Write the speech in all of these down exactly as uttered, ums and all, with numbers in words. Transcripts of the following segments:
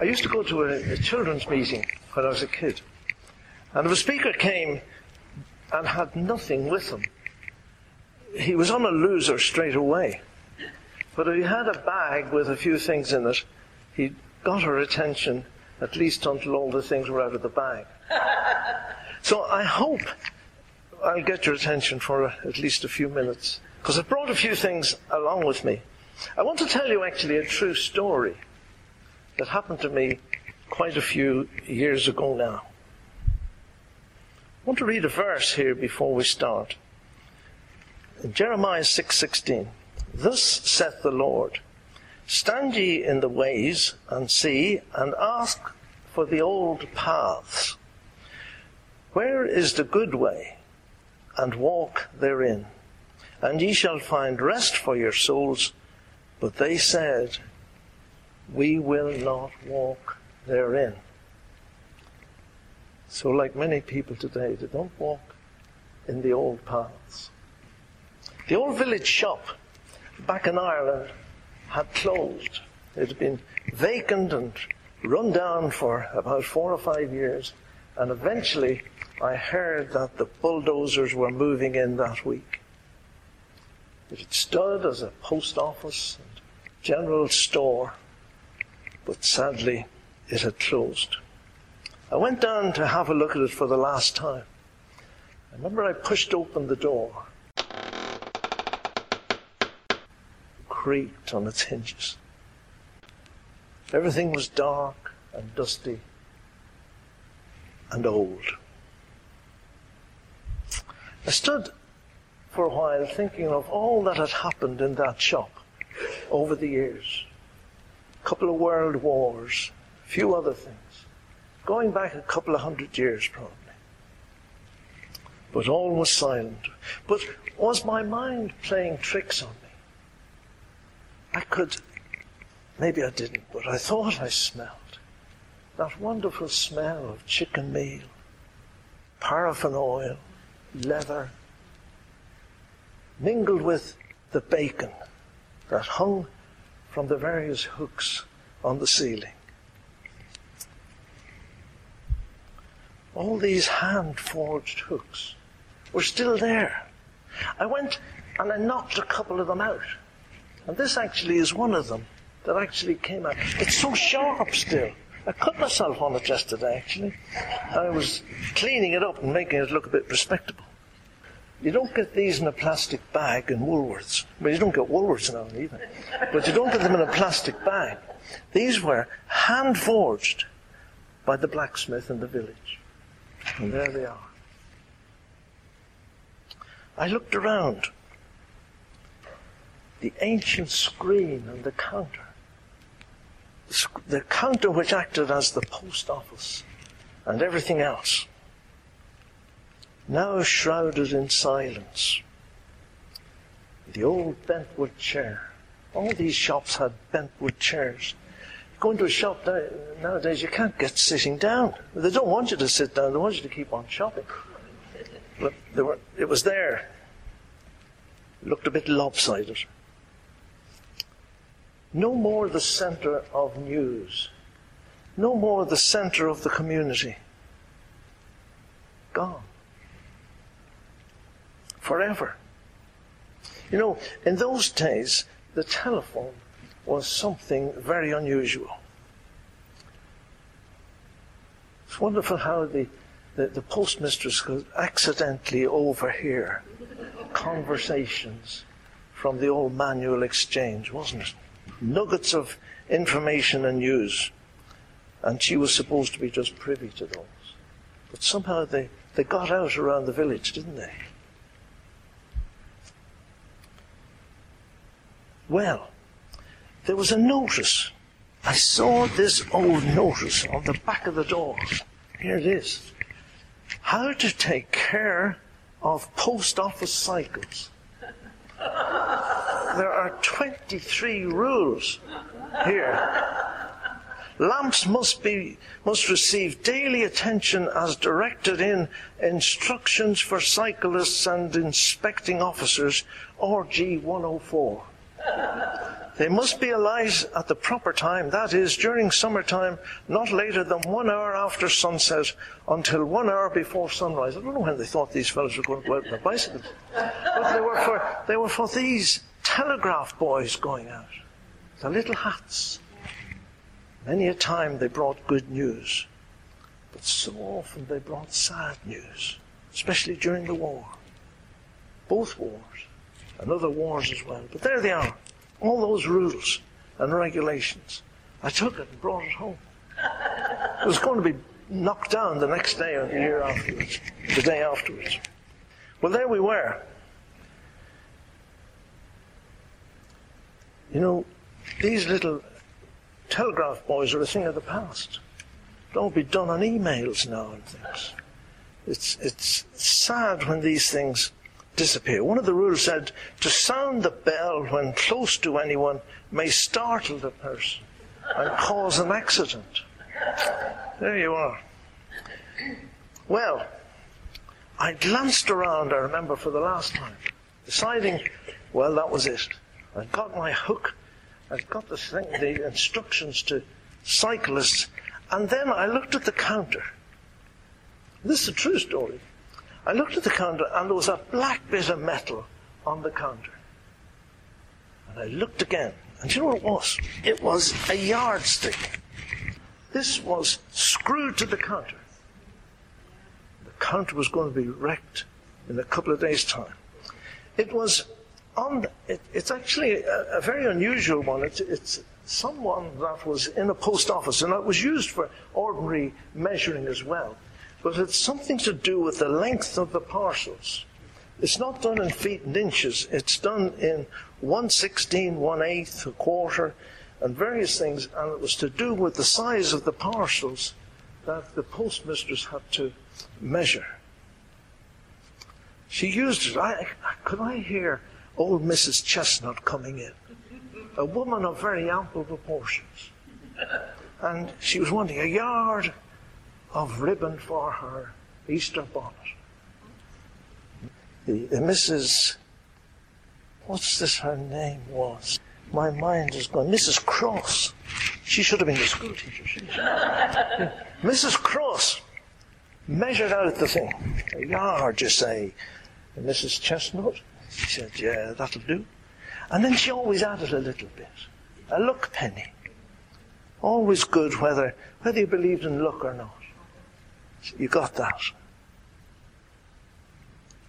I used to go to a, a children's meeting when I was a kid, and if a speaker came and had nothing with him, he was on a loser straight away. But if he had a bag with a few things in it, he got her attention at least until all the things were out of the bag. So I hope I'll get your attention for at least a few minutes, because I've brought a few things along with me. I want to tell you actually a true story that happened to me quite a few years ago now. I want to read a verse here before we start. In Jeremiah six sixteen, "Thus saith the Lord, stand ye in the ways, and see, and ask for the old paths. Where is the good way? And walk therein, and ye shall find rest for your souls. But they said, we will not walk therein." So like many people today, they don't walk in the old paths. The old village shop back in Ireland had closed. It had been vacant and run down for about four or five years, and eventually I heard that the bulldozers were moving in that week. It had stood as a post office and general store, but sadly it had closed. I went down to have a look at it for the last time. I remember I pushed open the door. Creaked on its hinges. Everything was dark and dusty and old. I stood for a while thinking of all that had happened in that shop over the years. A couple of world wars, a few other things, going back a couple of hundred years probably. But all was silent. But was my mind playing tricks on me? I could, maybe I didn't, but I thought I smelled that wonderful smell of chicken meal, paraffin oil, leather, mingled with the bacon that hung from the various hooks on the ceiling. All these hand-forged hooks were still there. I went and I knocked a couple of them out. And this actually is one of them that actually came out. It's so sharp still. I cut myself on it yesterday, actually. I was cleaning it up and making it look a bit respectable. You don't get these in a plastic bag in Woolworths. Well, you don't get Woolworths now either. But you don't get them in a plastic bag. These were hand-forged by the blacksmith in the village. And there they are. I looked around. The ancient screen and the counter. The counter which acted as the post office and everything else. Now shrouded in silence. The old bentwood chair. All these shops had bentwood chairs. You go into a shop nowadays, you can't get sitting down. They don't want you to sit down, they want you to keep on shopping. But they were, it was there. It looked a bit lopsided. No more the center of news. No more the center of the community. Gone. Forever. You know, in those days, the telephone was something very unusual. It's wonderful how the, the, the postmistress could accidentally overhear conversations from the old manual exchange, wasn't it? Nuggets of information and news, and she was supposed to be just privy to those. But somehow they, they got out around the village, didn't they? Well, there was a notice. I saw this old notice on the back of the door. Here it is. How to take care of post office cycles. There are twenty-three rules here. Lamps must be must receive daily attention as directed in Instructions for Cyclists and Inspecting Officers, or G one oh four. They must be alight at the proper time, that is, during summertime, not later than one hour after sunset until one hour before sunrise. I don't know when they thought these fellows were going to go out on their bicycles. But they were for, they were for these telegraph boys going out, the little hats. Many a time they brought good news, but so often they brought sad news, especially during the war. Both wars, and other wars as well. But there they are. All those rules and regulations. I took it and brought it home. It was going to be knocked down the next day or the year afterwards, the day afterwards. Well, there we were. You know, these little telegraph boys are a thing of the past. Don't be done on emails now and things. It's, it's sad when these things disappear. One of the rules said to sound the bell when close to anyone may startle the person and cause an accident. There you are. Well, I glanced around, I remember, for the last time, deciding, well, that was it. I got my hook, I got the thing, the instructions to cyclists, and then I looked at the counter. This is a true story. I looked at the counter and there was a black bit of metal on the counter. And I looked again. And do you know what it was? It was a yardstick. This was screwed to the counter. The counter was going to be wrecked in a couple of days' time. It was on... The, it, it's actually a, a very unusual one. It's, it's someone that was in a post office, and it was used for ordinary measuring as well. But it's something to do with the length of the parcels. It's not done in feet and inches. It's done in one sixteen, one eighth, a quarter, and various things. And it was to do with the size of the parcels that the postmistress had to measure. She used it. I, could I hear old Missus Chestnut coming in? A woman of very ample proportions. And she was wanting a yard of ribbon for her Easter bonnet. The, the Missus, what's this her name was? My mind is gone. Missus Cross. She should have been a school teacher. She Missus Cross measured out the thing. A yard, you say. And Missus Chestnut, she said, yeah, that'll do. And then she always added a little bit. A luck penny. Always good whether whether you believed in luck or not. You got that.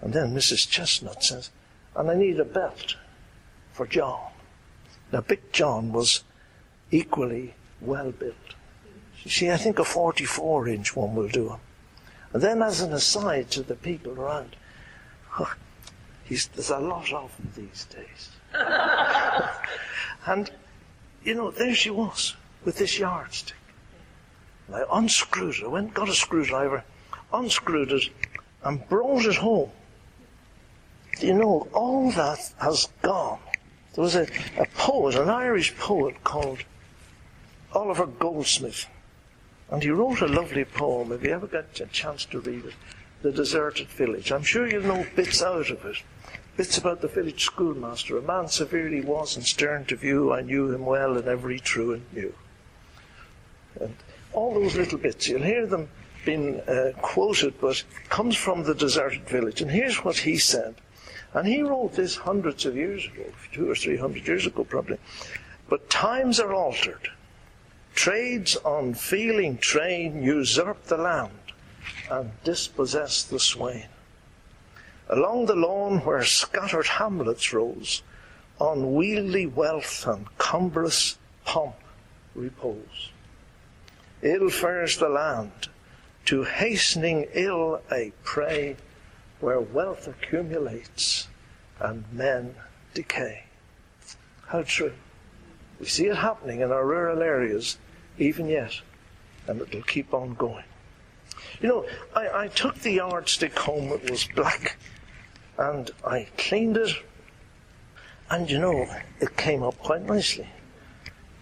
And then Missus Chestnut says, and I need a belt for John. Now, Big John was equally well built. See, I think a forty-four inch one will do him. And then, as an aside to the people around, oh, he's, there's a lot of them these days. And, you know, there she was with this yardstick. I unscrewed it. I went and got a screwdriver, unscrewed it, and brought it home. You know, all that has gone. There was a, a poet, an Irish poet called Oliver Goldsmith, and he wrote a lovely poem, if you ever get a chance to read it, The Deserted Village. I'm sure you'll know bits out of it. Bits about the village schoolmaster, a man severely was and stern to view, I knew him well and every true and new. And all those little bits, you'll hear them being uh, quoted, but comes from The Deserted Village. And here's what he said. And he wrote this hundreds of years ago, two or three hundred years ago probably. But times are altered. Trade's unfeeling train usurp the land and dispossess the swain. Along the lawn where scattered hamlets rose, unwieldy wealth and cumbrous pomp repose. Ill fares the land, to hastening ill a prey, where wealth accumulates and men decay. How true. We see it happening in our rural areas even yet, and it'll keep on going. You know, I, I took the yardstick home, it was black, and I cleaned it, and you know, it came up quite nicely.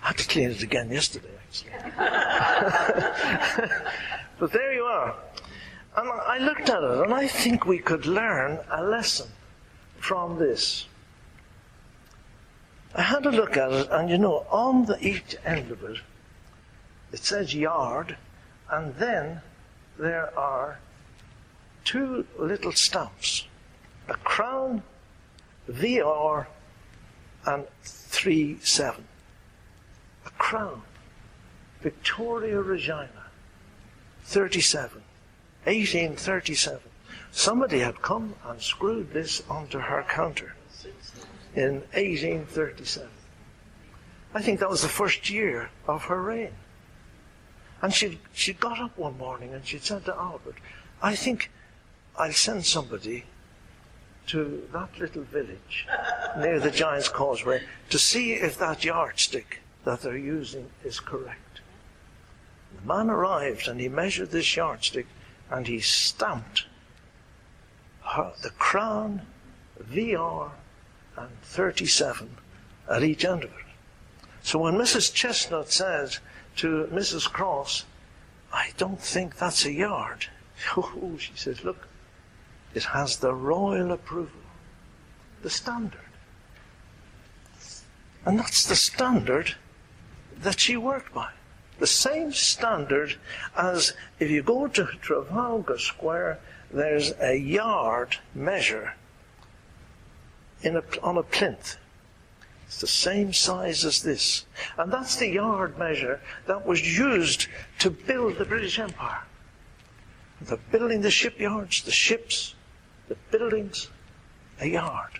I had to clean it again yesterday. But there you are. And I looked at it, and I think we could learn a lesson from this. I had a look at it, and you know, on the each end of it, it says yard, and then there are two little stamps, a crown, V R, and three seven. A crown, Victoria Regina, thirty-seven, eighteen thirty-seven. Somebody had come and screwed this onto her counter in eighteen thirty-seven. I think that was the first year of her reign. And she she got up one morning and she said to Albert, I think I'll send somebody to that little village near the Giant's Causeway to see if that yardstick that they're using is correct. The man arrived and he measured this yardstick and he stamped her, the crown, V R, and thirty-seven at each end of it. So when Missus Chestnut says to Missus Cross, I don't think that's a yard. Oh, she says, look, it has the royal approval, the standard. And that's the standard that she worked by. The same standard as if you go to Trafalgar Square, there's a yard measure in a, on a plinth. It's the same size as this. And that's the yard measure that was used to build the British Empire. They're building the shipyards, the ships, the buildings, a yard.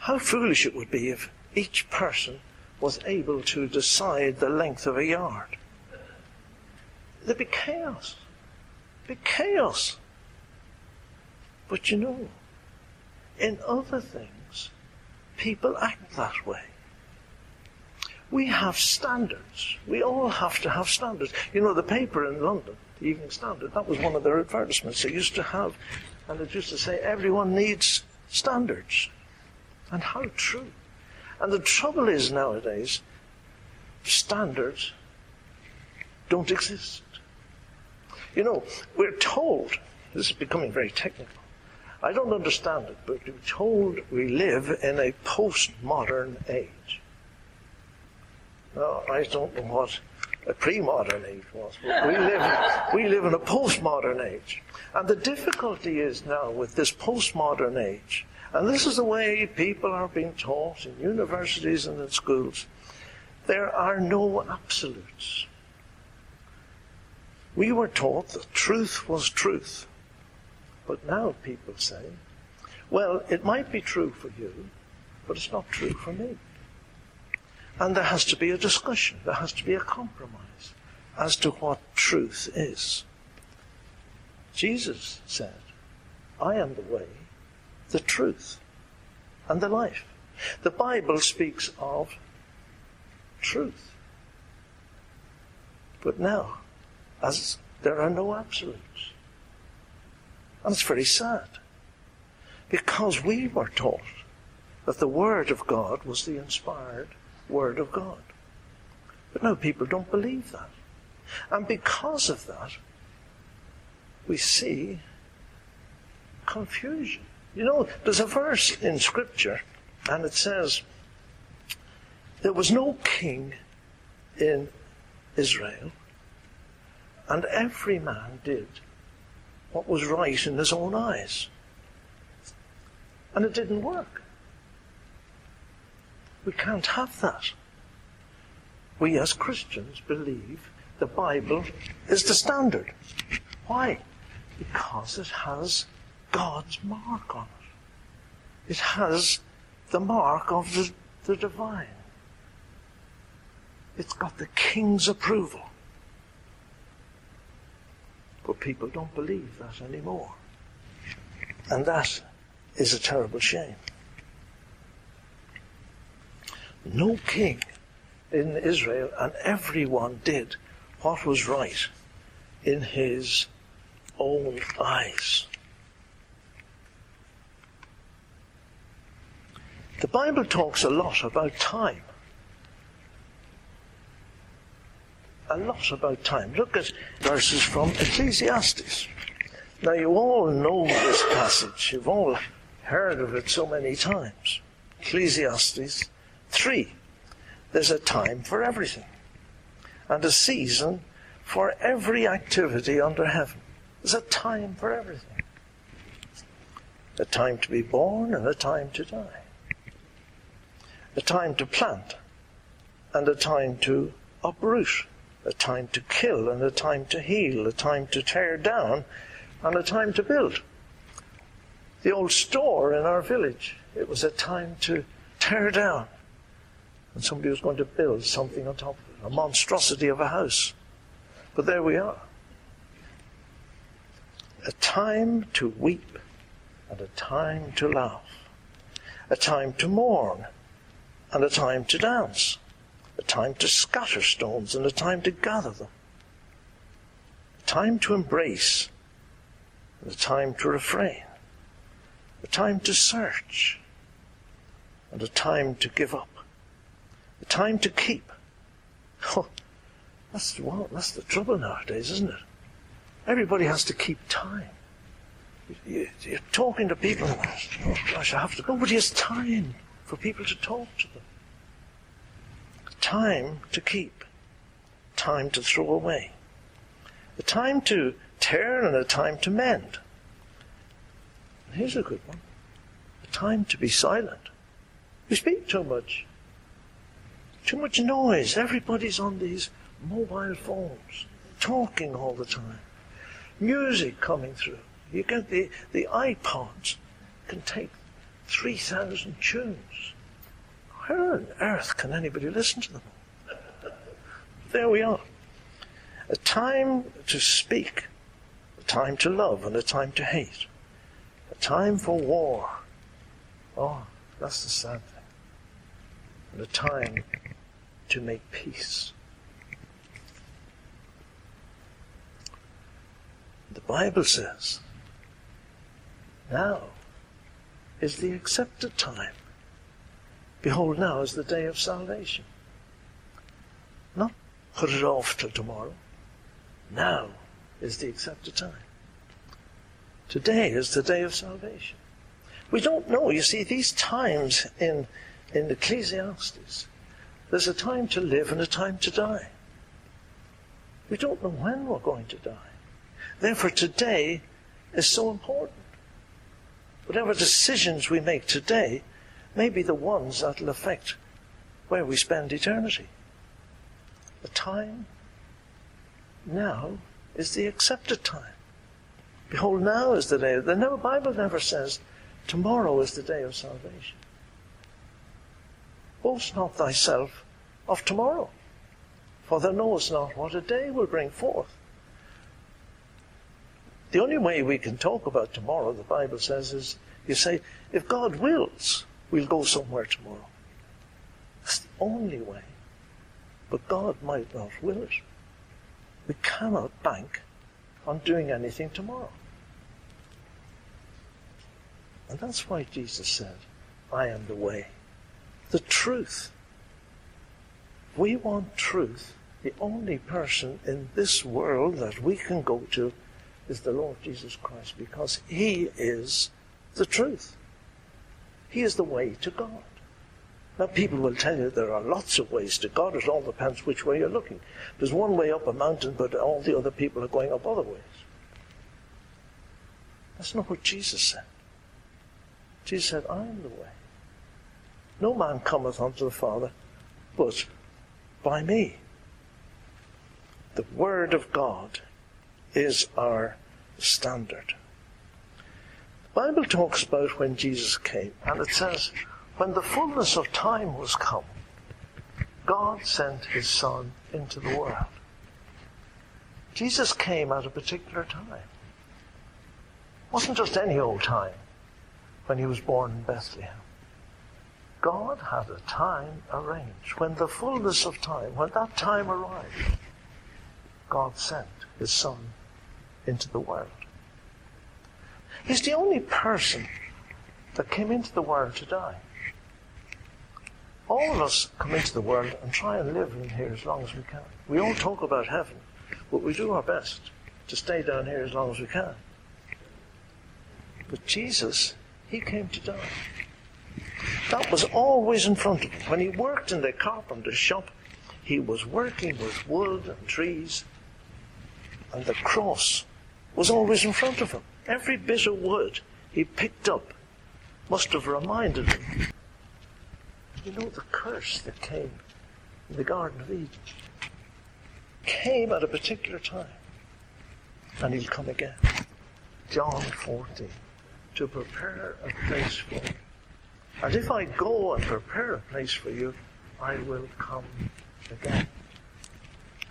How foolish it would be if each person was able to decide the length of a yard. There'd be chaos. There'd be chaos. But you know, in other things, people act that way. We have standards. We all have to have standards. You know, the paper in London, The Evening Standard, that was one of their advertisements. They used to have, and it used to say, everyone needs standards. And how true. And the trouble is nowadays, standards don't exist. You know, we're told, this is becoming very technical, I don't understand it, but we're told we live in a postmodern age. Now, I don't know what a pre-modern age was, but we live, we live in a postmodern age. And the difficulty is now with this postmodern age, and this is the way people are being taught in universities and in schools, there are no absolutes. We were taught that truth was truth. But now people say, well, it might be true for you, but it's not true for me. And there has to be a discussion, there has to be a compromise as to what truth is. Jesus said, I am the way, the truth, and the life. The Bible speaks of truth. But now, as there are no absolutes. And it's very sad, because we were taught that the Word of God was the inspired Word of God. But now people don't believe that. And because of that, we see confusion. You know, there's a verse in Scripture, and it says, there was no king in Israel, and every man did what was right in his own eyes. And it didn't work. We can't have that. We as Christians believe the Bible is the standard. Why? Because it has God's mark on it. It has the mark of the, the divine. It's got the king's approval. But people don't believe that anymore. And that is a terrible shame. No king in Israel, and everyone did what was right in his own eyes. The Bible talks a lot about time. A lot about time. Look at verses from Ecclesiastes. Now you all know this passage. You've all heard of it so many times. Ecclesiastes three. There's a time for everything, and a season for every activity under heaven. There's a time for everything. A time to be born and a time to die. A time to plant and a time to uproot. A time to kill and a time to heal. A time to tear down and a time to build. The old store in our village, it was a time to tear down. And somebody was going to build something on top of it. A monstrosity of a house. But there we are. A time to weep and a time to laugh. A time to mourn and a time to dance. A time to scatter stones and a time to gather them. A time to embrace and a time to refrain. A time to search and a time to give up. A time to keep. Oh, that's the, well, that's the trouble nowadays, isn't it? Everybody has to keep time. You, you're talking to people, and oh gosh, I have to. Nobody has time for people to talk to them. A time to keep. Time to throw away. A time to tear and a time to mend. And here's a good one. A time to be silent. We speak too much. Too much noise. Everybody's on these mobile phones, talking all the time. Music coming through. You get the, the iPods can take three thousand tunes. Where on earth can anybody listen to them? There we are. A time to speak, a time to love, and a time to hate. A time for war. Oh, that's the sad thing. And a time to make peace. The Bible says, now is the accepted time. Behold, now is the day of salvation. Not put it off till tomorrow. Now is the accepted time. Today is the day of salvation. We don't know. You see, these times in, in Ecclesiastes, there's a time to live and a time to die. We don't know when we're going to die. Therefore, today is so important. Whatever decisions we make today may be the ones that will affect where we spend eternity. The time now is the accepted time. Behold, now is the day. The Bible never says, tomorrow is the day of salvation. Boast not thyself of tomorrow, for thou knowest not what a day will bring forth. The only way we can talk about tomorrow, the Bible says, is you say, if God wills, we'll go somewhere tomorrow. That's the only way. But God might not will it. We cannot bank on doing anything tomorrow. And that's why Jesus said, I am the way, the truth. We want truth. The only person in this world that we can go to is the Lord Jesus Christ, because he is the truth. He is the way to God. Now, people will tell you there are lots of ways to God. It all depends which way you're looking. There's one way up a mountain, but all the other people are going up other ways. That's not what Jesus said. Jesus said, I am the way. No man cometh unto the Father, but by me. The Word of God is our standard. The Bible talks about when Jesus came, and it says, when the fullness of time was come, God sent his Son into the world. Jesus came at a particular time. It wasn't just any old time when he was born in Bethlehem. God had a time arranged. When the fullness of time, when that time arrived, God sent his Son into the world. He's the only person that came into the world to die. All of us come into the world and try and live in here as long as we can. We all talk about heaven, but we do our best to stay down here as long as we can. But Jesus, he came to die. That was always in front of him. When he worked in the carpenter's shop, he was working with wood and trees, and the cross was always in front of him. Every bit of wood he picked up must have reminded him. You know, the curse that came in the Garden of Eden came at a particular time, and he'll come again. John fourteen, to prepare a place for you. And if I go and prepare a place for you, I will come again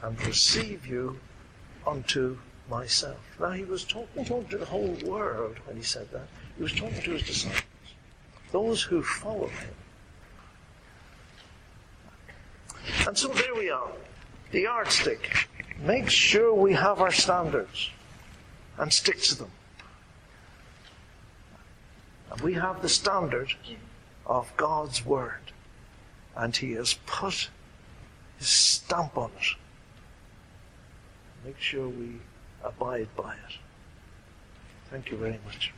and receive you unto myself. Now, he was talking, talking to the whole world when he said that. He was talking to his disciples, those who follow him. And so there we are, the yardstick. Make sure we have our standards and stick to them. And we have the standard of God's word, and he has put his stamp on it. Make sure we abide by it. Thank you very much.